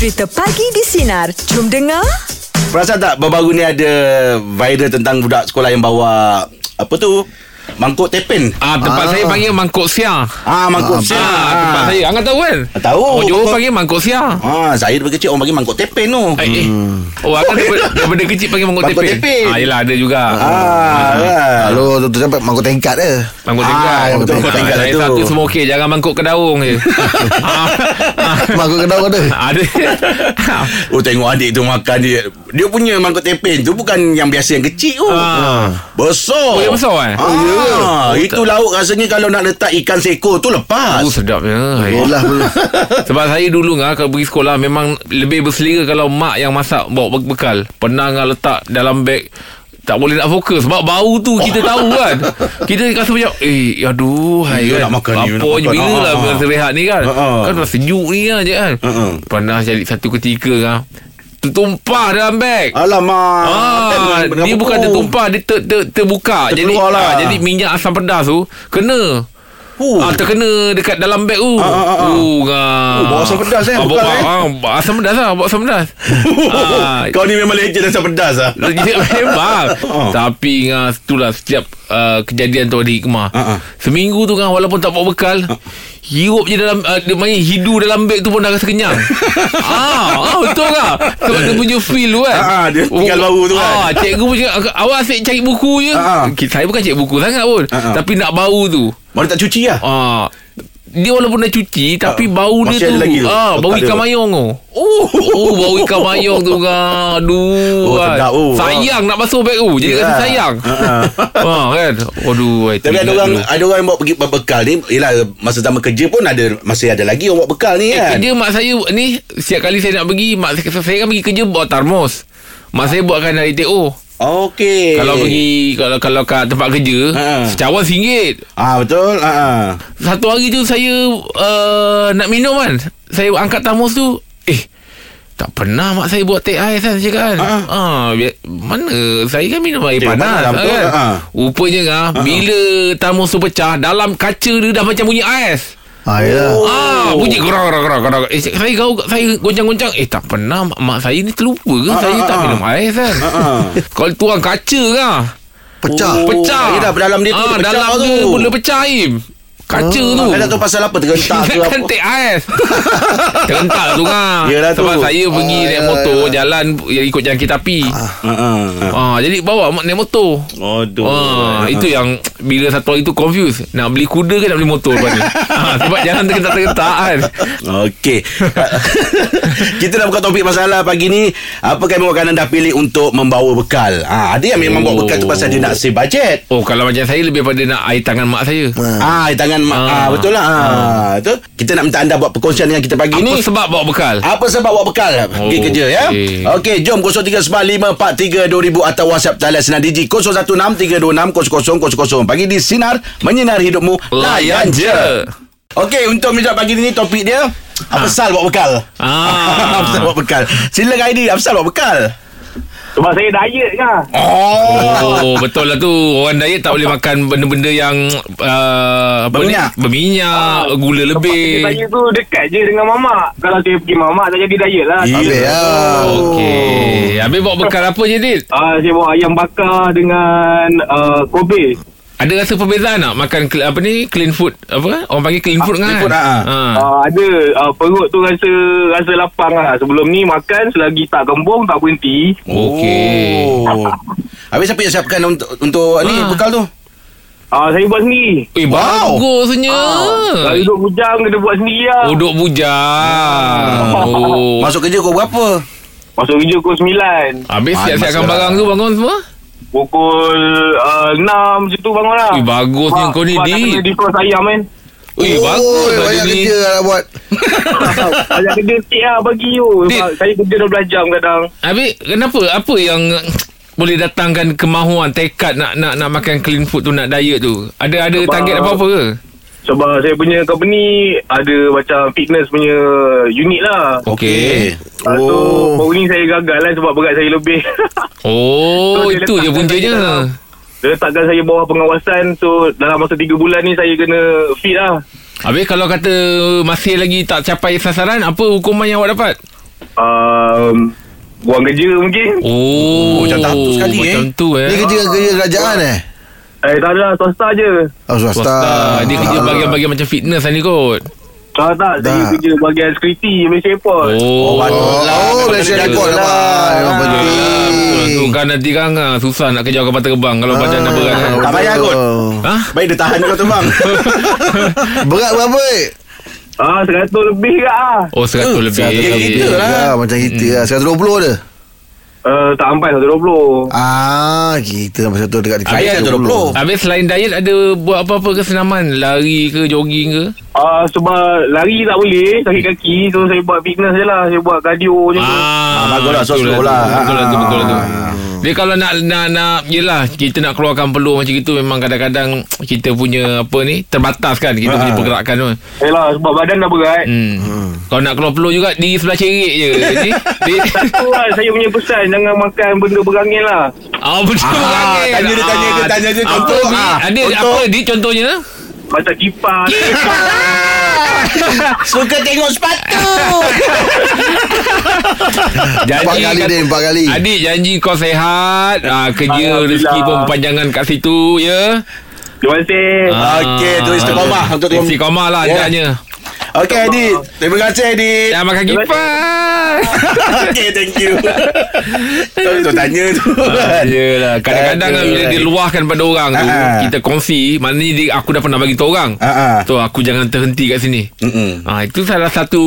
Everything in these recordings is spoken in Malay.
Cerita Pagi di Sinar. Jom dengar. Perasan tak baru-baru ni ada viral tentang budak sekolah yang bawa apa tu? Mangkuk tepen. Tempat saya panggil mangkuk sia. Mangkuk sia. Tempat saya. Angah tahu kan? Tahu. Oh, Johor panggil mangkuk sia. Saya daripada kecil orang panggil mangkuk tepen tu. Angah daripada kecil panggil mangkuk tepen. Yelah ada juga. Lalu tu sampai mangkuk tengkat ke? Mangkuk tengkat. Betul. Tengkat tu. Satu semua okey, jangan mangkuk kedaung je. Mangkuk kedaung ada. Ada. Oh tengok adik tu makan dia. Dia punya mangkuk tepen tu bukan yang biasa yang kecil tu. Besar. Boleh besar kan? Itu lauk rasanya kalau nak letak ikan seekor tu lepas. Sedapnya. Yalah. Sebab saya dulu kalau pergi sekolah memang lebih berselera kalau mak yang masak bawa bekal. Pernah letak dalam beg, tak boleh nak fokus sebab bau tu kita tahu kan. Kita rasa macam aduh hai kan. Apa je bila lah rehat ni kan. Kan rasa sejuk ni aje kan. Pernah jadi satu ketika tertumpah dalam beg. Alamak. Dia bukan tertumpah, dia terbuka. Terkeluarlah. Jadi minyak asam pedas tu kena. Terkena dekat dalam beg tu. Bawa asam pedas bukan. Asam pedas bawa asam pedas. Kau ni memang legend asam pedas ah. Memang. Tapi itulah setiap kejadian tu ada hikmah. Seminggu tu walaupun tak bawa bekal, hirup je dalam dia main hidu dalam beg tu pun dah rasa kenyang. Betul kan? Sebab dia punya feel tu kan. Dia tinggal bau tu kan. Cikgu pun cakap, awak asyik cari buku je. Saya bukan cari buku sangat pun. Tapi nak bau tu. Mana tak cuci lah. Dia walaupun dah cuci tapi bau dia tu. Bau ikan mayong tu. Bau ikan mayong tu kan. Aduh kan. Sedap, sayang nak basuh beg tu. Jadi rasa sayang. Kan. Aduh. Tapi ada orang yang bawa pergi bekal ni. Yelah masa zaman kerja pun ada. Masih ada lagi orang bawa bekal ni kan. Kerja mak saya ni, setiap kali saya nak pergi, mak saya kan pergi kerja bawa termos. Mak saya buatkan dari TO. Okey. Kalau pergi kalau kat tempat kerja, secawan RM1. Betul. Satu hari tu saya nak minum kan. Saya angkat termos tu, tak pernah mak saya buat teh ais kan, saya cakap kan. Mana saya kan minum air panas kan. Rupanya bila termos tu pecah, dalam kaca dia dah macam bunyi ais. Bunyi gerang. Saya goncang-goncang. Tak pernah mak saya ni terlupa ke saya tak minum ais kan. Kalau tuang kaca kan Pecah. Dia dah dalam dia tu pecah. Dalam dia mula pecah kaca tu. Saya tak tahu pasal apa, terentak tu apa. Terentak ais. Terentak tu kan. Sebab saya pergi naik motor jalan ikut jalan kereta api. Jadi bawa naik motor. Itu yang bila satu hari tu confuse. Nak beli kuda ke nak beli motor ni. Sebab jalan terentak-terentak kan. Okey. Kita dah buka topik masalah pagi ni. Apakah makanan dah pilih untuk membawa bekal? Ada yang memang bawa bekal tu pasal dia nak save bajet. Kalau macam saya lebih pada nak air tangan mak saya. Air tangan. Betul lah. Betul. Kita nak minta anda buat perkongsian dengan kita pagi ni. Apa sebab bawa bekal? Pergi kerja ya. Okey, jom 0395432000 atau WhatsApp talian Sinar Digi 0163260000. Pagi di Sinar, menyinar hidupmu, layan je. Okey, untuk minta pagi ni topik dia Apasal bawa bekal. Apasal bawa bekal. Silakan ID apasal bawa bekal. Sebab saya diet kan. Betul lah tu. Orang diet tak boleh makan benda-benda yang berminyak, gula lebih. Saya tu dekat je dengan mamak. Kalau saya pergi mamak, saya jadi diet lah. Okey. Habis bawa bekal apa je, Dit? Saya bawa ayam bakar dengan Kobe. Ada rasa perbezaan tak makan clean food, apa orang panggil clean food kan? Ada perut tu rasa lapang lah. Sebelum ni makan selagi tak gembung tak berhenti. Okey. Habis siapa yang siapkan untuk ni bekal tu? Saya buat sendiri. Bagusnya. Kalau duduk bujang kena buat sendiri lah. Duduk bujang. Masuk kerja kau berapa? Masuk kerja kau 9. Habis siap-siapkan barang tu bangun semua? Pukul 6 macam tu bangun lah. Bagusnya kau ni, Di. Sebab nak kena defrost ayam kan. Bagus. Banyak kerja nak buat. Banyak kerja sikit lah bagi you. Saya kerja 12 jam kadang. Habis kenapa? Apa yang boleh datangkan kemahuan, tekad nak makan clean food tu, nak diet tu? Ada target apa-apa ke? Sebab saya punya company ada macam fitness punya unit lah. Okey. So baru ni saya gagal lah sebab berat saya lebih. So, itu je puncanya. Dia letakkan saya bawah pengawasan. So dalam masa 3 bulan ni saya kena fit lah. Habis kalau kata masih lagi tak capai sasaran, apa hukuman yang awak dapat? buang kerja mungkin. Oh, macam tak tu sekali macam tu Dia kerja kerajaan tak ada, swasta je. Oh, swasta. Dia kerja bahagian-bahagian macam fitness ni kot. Tak, saya kerja bahagian security Malaysia Airport. Oh, Malaysia Airport tu kan nanti kan susah nak kerja kapal terbang kalau badan dah berat kan. Tak payah kot. Baik dia tahan kapal terbang. Berat berapa? 100 lebih ke lah. Oh, 100 lebih. Macam kita lah. 120 ada? Tak sampai 120. Kita sampai 100 dekat saya 120. Habis selain diet ada buat apa-apa ke, senaman, lari ke, jogging ke? Sebab lari tak boleh, sakit kaki, so saya buat fitness je lah. Saya buat cardio je. Baguslah, slow lah. Betul lah tu. Dia kalau nak yelah, kita nak keluarkan peluh macam itu memang kadang-kadang kita punya apa ni terbatas kan, kita punya pergerakan tu. Yelah, sebab badan dah berat. Kalau nak keluar peluh juga di sebelah cerik je. Jadi saya punya pesan, jangan makan benda berangin lah. Benda berangin. Tanya dia contoh. Ada apa dia contohnya? Macam kipas. Suka tengok sepatu. Empat kali adik janji kau sehat, kerja rezeki pun berpanjangan kat situ ya. Terima kasih. Okey, tulis istiqamah untuk tim. Istiqamah lah adanya. Okey adik, terima kasih adik. Dah makan kipas. Okey, thank you. Kau tanya tu. Yalah, kadang-kadang bila dia luahkan pada orang tu, kita kongsi, maknanya dia, aku dah pernah bagi tahu orang. So aku jangan terhenti kat sini. Itu salah satu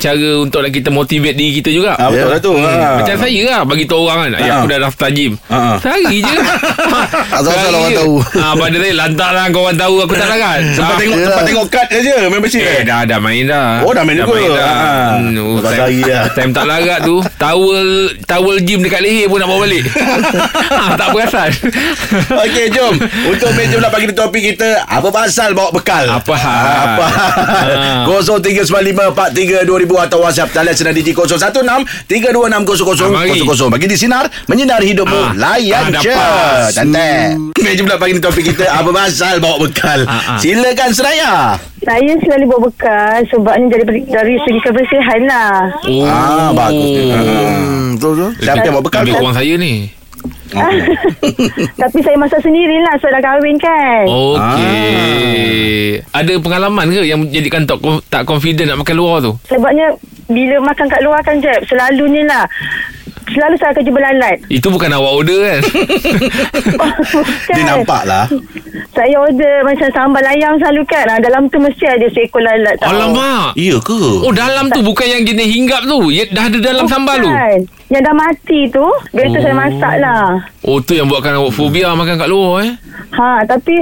cara untuk kita motivate diri kita juga. Betul lah tu. Macam saya lah bagi tahu orang kan, aku dah daftar gym. Sehari je. Asal orang tahu. Pada saya lantaklah kau orang tahu aku tak larat. Tempat tengok kad aje membership. Dah main dah. Oh, dah main juga. Time tak larat tu, towel gym dekat leher pun nak bawa balik. Tak perasan. Okey, jom. Untuk meja pula pagi ni topik kita, apa pasal bawa bekal? Apa? 0395432000 atau WhatsApp talian Sinar Digi 0163260000. Bagi di Sinar, menyinari hidupmu. Layan je. Cantik. Meja pula pagi ni topik kita, apa pasal bawa bekal? Silakan Seraya. Saya selalu bawa bekal sebabnya dari segi kebersihan lah. Bagus. Betul. Siapa yang bawa bekal? Ambil uang saya ni. Tapi saya masak sendiri lah, sebab dah kahwin kan. Okey. Ada pengalaman ke yang jadikan tak confident nak makan luar tu? Sebabnya bila makan kat luar kan Jep, selalunya lah, selalu saya kerja berlalat. Itu bukan awak order kan? Bukan. Dia nampak lah. Saya order macam sambal layang selalu kan. Dalam tu mesti ada seekor lalat. Alamak. Iya ke? Dalam tak. Tu bukan yang jenis hinggap tu. Dah ada dalam sambal tu. Yang dah mati tu. Biasa saya masak lah. Tu yang buatkan awak fobia makan kat luar tapi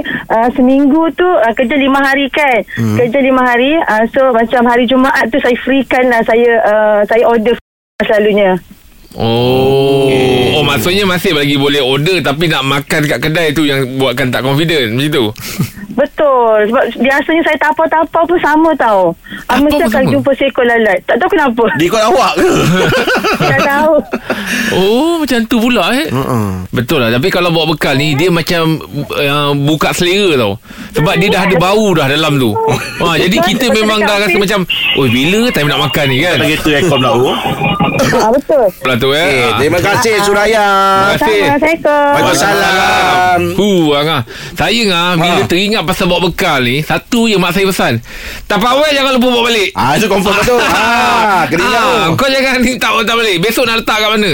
seminggu tu kerja 5 hari kan. Kerja 5 hari. So macam hari Jumaat tu saya freekan lah. Saya order selalunya. Maksudnya masih lagi boleh order, tapi nak makan kat kedai tu yang buatkan tak confident macam tu. Betul. Sebab biasanya saya tapau-tapau pun sama tau. Mesti akan jumpa seekor lalat. Tak tahu kenapa. Dia ikut awak ke? Tak tahu. Macam tu pula Betul lah. Tapi kalau bawa bekal ni, dia macam buka selera tau. Sebab dia dah ada bau dah dalam tu. Jadi kita memang dah rasa macam bila time nak makan ni kan. Kita kereta aircon pula. Betul. Terima kasih Suraya. Terima kasih. Waalaikumsalam. Saya bila teringat pasal bawa bekal ni, satu je mak saya pesan, tapawel jangan lupa bawa balik. Itu confirm tu. Kau jangan tak balik. Besok nak letak kat mana?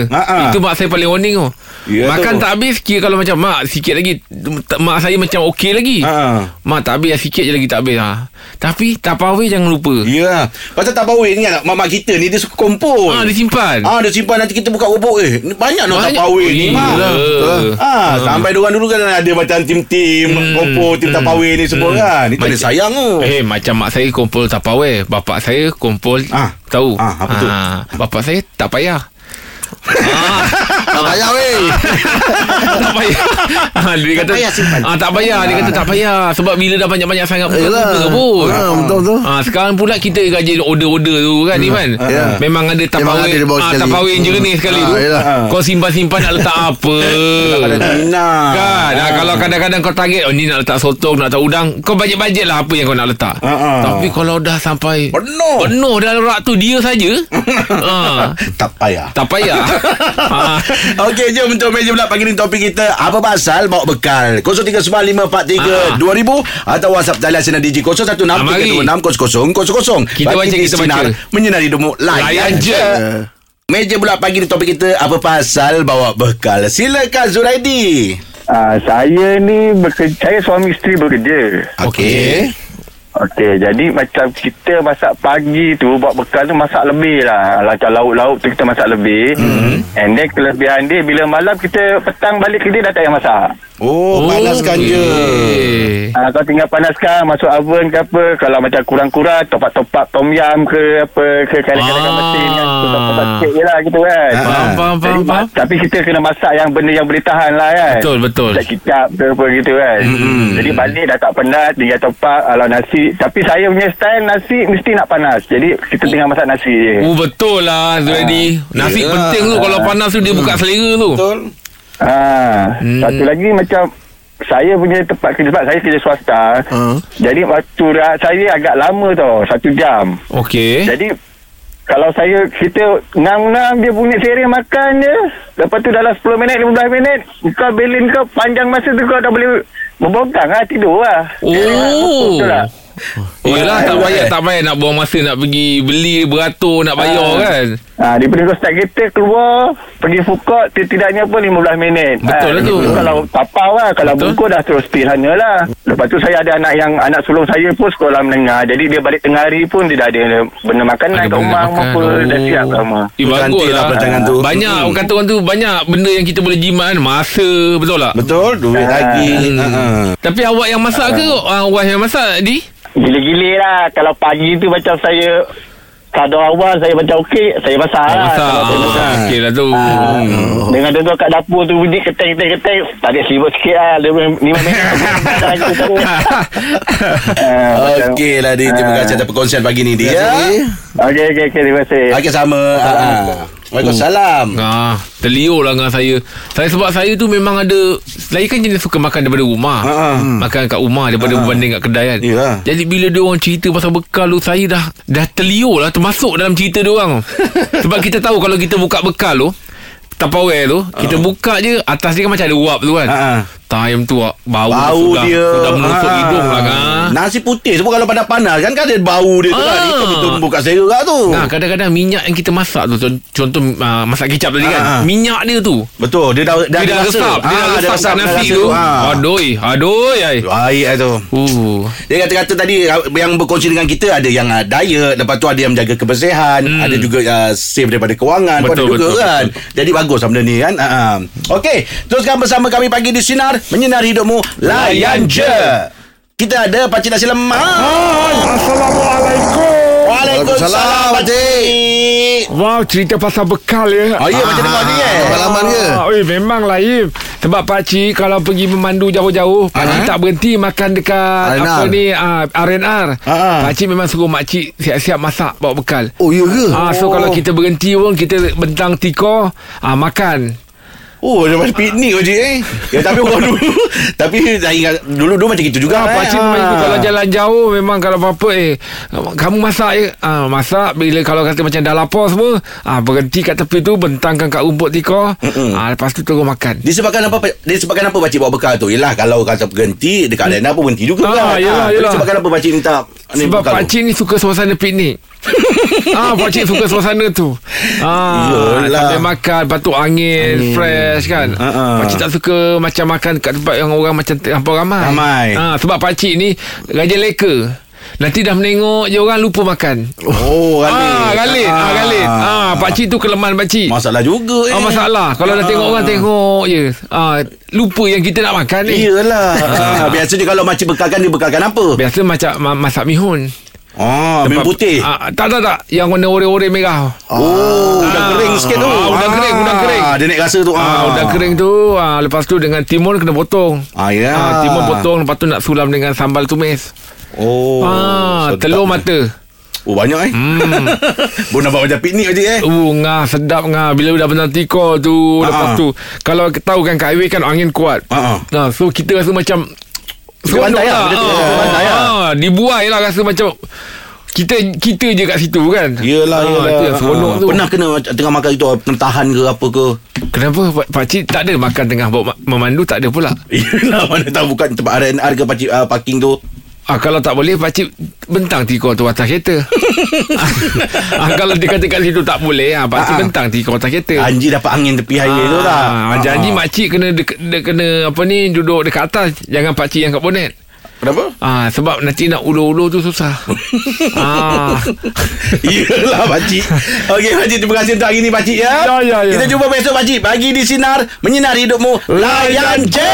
Itu mak saya paling warning tu. Makan tak habis, kira kalau macam mak sikit lagi, mak saya macam okey lagi. Mak tak habis sikit je lagi tak habis. Tapi tapawel jangan lupa. Ya. Pasal tapawel ni ingat tak, mak kita ni dia suka kumpul. Dia simpan nanti kita buka gubuk banyak nak tapawel ni. Sampai diorang dulu kan ada macam tim-tim kumpul tim tapawel ni semua kan. Itu ada sayang tu. Macam mak saya kumpul tapawel, bapak saya kumpul tahu. Apa tu? Bapak saya tak payah. Tak payah weh. Tak payah. Dia kata tak payah. Dia kata tak payah. Sebab bila dah banyak-banyak sangat pun. Betul-betul. Sekarang pula kita gaji order-order tu kan ni kan. Memang ada tapawin je ni sekali tu. Kau simpan-simpan nak letak apa kan. Kalau kadang-kadang kau target, oh ni nak letak sotong, nak letak udang, kau bajet-bajet lah apa yang kau nak letak. Tapi kalau dah sampai penuh dalam rak tu dia saja. Tak payah. Tak payah. Okey, jom untuk meja pula pagi ni topik kita apa pasal bawa bekal. 0395432000 atau WhatsApp talian sinar DJ 0169260000. Kita baca, kita sinar, baca. Menyinari hidupmu, layan je. Meja pula pagi ni topik kita apa pasal bawa bekal. Silakan Zuraidi. Saya ni bekerja, saya suami isteri bekerja. Okey. Okey, jadi macam kita masak pagi tu, buat bekal tu masak lebih lah. Macam lauk-lauk tu kita masak lebih. And then kelebihan dia, bila malam kita petang balik kerja dah tak payah masak. Oh, panaskan je. Kau tinggal panaskan, masuk oven ke apa. Kalau macam kurang-kurang, top-up tom yam ke apa ke, kadang-kadang mesin kan. Top-up sikit je lah gitu kan. Faham. Tapi kita kena masak yang benda yang boleh tahan lah kan. Betul. Macam kicap ke apa gitu kan. Jadi balik dah tak penat, tinggal top-up. Kalau nasi, tapi saya punya style nasi mesti nak panas. Jadi kita tengah masak nasi je. Betul lah Zuhadi. Nasi penting tu. Kalau panas tu dia buka selera tu. Betul. Satu lagi macam saya punya tempat kerja, sebab saya kerja swasta. Jadi waktu saya agak lama tau, 1 jam. Okey. Jadi kalau saya, kita ngam-ngam dia bunyi sering makan je. Lepas tu dalam 10 minit 15 minit kau belin kau panjang masa tu kau dah boleh membongkang lah, tidur lah. Betul lah. Yelah, tak payah nak buang masa nak pergi beli beratur nak bayar kan. Daripada kau start kereta keluar pergi food court, tidaknya pun 15 minit. Betul lah tu. Kalau tapau lah, kalau bungkus dah terus pergi sana lah. Lepas tu saya ada anak yang, anak sulung saya pun sekolah menengah. Jadi dia balik tengah hari pun dia dah ada benda makanan kat rumah maupun dah siap kat rumah. Bagus lah perancangan tu. Banyak orang kata orang tu banyak benda yang kita boleh jimat kan. Masa, betul tak? Betul, duit lagi. Tapi awak yang masak ke awak yang masak di? Gila-gila lah. Kalau pagi tu macam saya kadang awal saya macam okey, saya masak lah. Okey lah tu. Dengan dengar kat dapur tu bunyi keteng-keteng, tak ada sibuk sikit lah. 5 minit. Okey lah Di. Terima kasih atas perkongsian pagi ni Di. Okey, terima kasih. Okey, sama. Waalaikumsalam. Terliur lah dengan saya. Sebab saya tu memang ada, saya kan jenis suka makan daripada rumah. Makan kat rumah daripada berbanding kat kedai kan. Jadi bila dia orang cerita pasal bekal tu, saya dah terliur lah, termasuk dalam cerita dia orang. Sebab kita tahu kalau kita buka bekal tu, tapaware tu, kita buka je, atas dia kan macam ada uap tu kan. Time tu bau dia sudah menusuk hidung lah kan. Nasi putih sebab kalau panas-panas kan ada bau dia tu kan. Itu betul buka selera lah tu. Kadang-kadang minyak yang kita masak tu, contoh masak kicap tadi kan, minyak dia tu. Betul, dia dah resap. Dia dah resap nasi tu. Adoi air tu. Dia kata-kata tadi yang berkongsi dengan kita, ada yang diet, lepas tu ada yang menjaga kebersihan, ada juga save daripada kewangan. Betul kan. Jadi bagus benda ni kan. Okey, teruskan bersama kami pagi di Sinar, menyinari hidupmu, layan je. Kita ada pakcik nasi lemak. Assalamualaikum. Waalaikumsalam pakcik. Wow, cerita pasal bekal ya. Ya, macam dengar ni pengalaman dia. Memang lah ya. Sebab pakcik kalau pergi memandu jauh-jauh, pakcik tak berhenti makan dekat R&R. Apa ni R&R. Pakcik memang suruh makcik siap-siap masak bawa bekal. Oh ya ke? So kalau kita berhenti pun kita bentang tikar makan. Dia macam piknik je ya. Tapi orang dulu Tapi saya ingat dulu macam gitu juga. Pakcik kalau jalan jauh memang kalau apa-apa kamu masak je. Masak bila kalau kata macam dah lapar semua, berhenti kat tepi tu, bentangkan kat rumput tikar, lepas tu terus makan. Disebabkan apa pakcik bawa bekal tu? Yelah kalau kata berhenti dekat lain pun berhenti juga kan. Yelah. Disebabkan apa pakcik minta? Sebab pakcik ni suka suasana piknik. Pakcik suka suasana tu. Sampai makan, lepas tu angin fresh kan. Pakcik tak suka macam makan kat tempat yang orang macam hampa ramai. Sebab pakcik ni rajin leka. Nanti dah menengok je orang lupa makan. Galit. Pakcik tu kelemahan pakcik. Masalah juga masalah. Kalau dah tengok orang tengok je. Lupa yang kita nak makan ni. Biasanya kalau makcik bekalkan, dia bekalkan apa? Biasa macam masak mihun. Main putih. Tak. Yang warna ore-ore merah. Oh, dah kering sikit tu. Dah kering. Dia naik rasa tu. Dah kering tu. Lepas tu dengan timun kena potong. Timun potong, lepas tu nak sulam dengan sambal tumis. Telur mata. Banyak Boleh nampak macam piknik macam Ngah sedap Ngah. Bila dah bentang tikar tu lepas tu, kalau tahu kan kat highway kan angin kuat. So kita rasa macam seronok lah. Dibuai lah rasa macam kita je kat situ kan. Yelah itu yang seronok tu. Pernah kena tengah makan itu kena tahan ke apa ke? Kenapa pakcik tak ada makan tengah memandu? Tak ada pula. Yelah mana tahu bukan tempat R&R ke pakcik parking tu. Kalau tak boleh pakcik bentang tikar tu atas kereta. Kalau dekat-dekat situ tak boleh, pakcik bentang tikar atas kereta. Janji dapat angin tepi highway tu lah. Janji makcik kena apa ni, duduk dekat atas. Jangan pakcik yang kat bonet. Kenapa? Sebab nanti nak ulur-ulur tu susah. Yelah pakcik. Okey pakcik, terima kasih untuk hari ni pakcik ya. Kita jumpa besok pakcik. Pagi di Sinar, menyinari hidupmu. Layan je.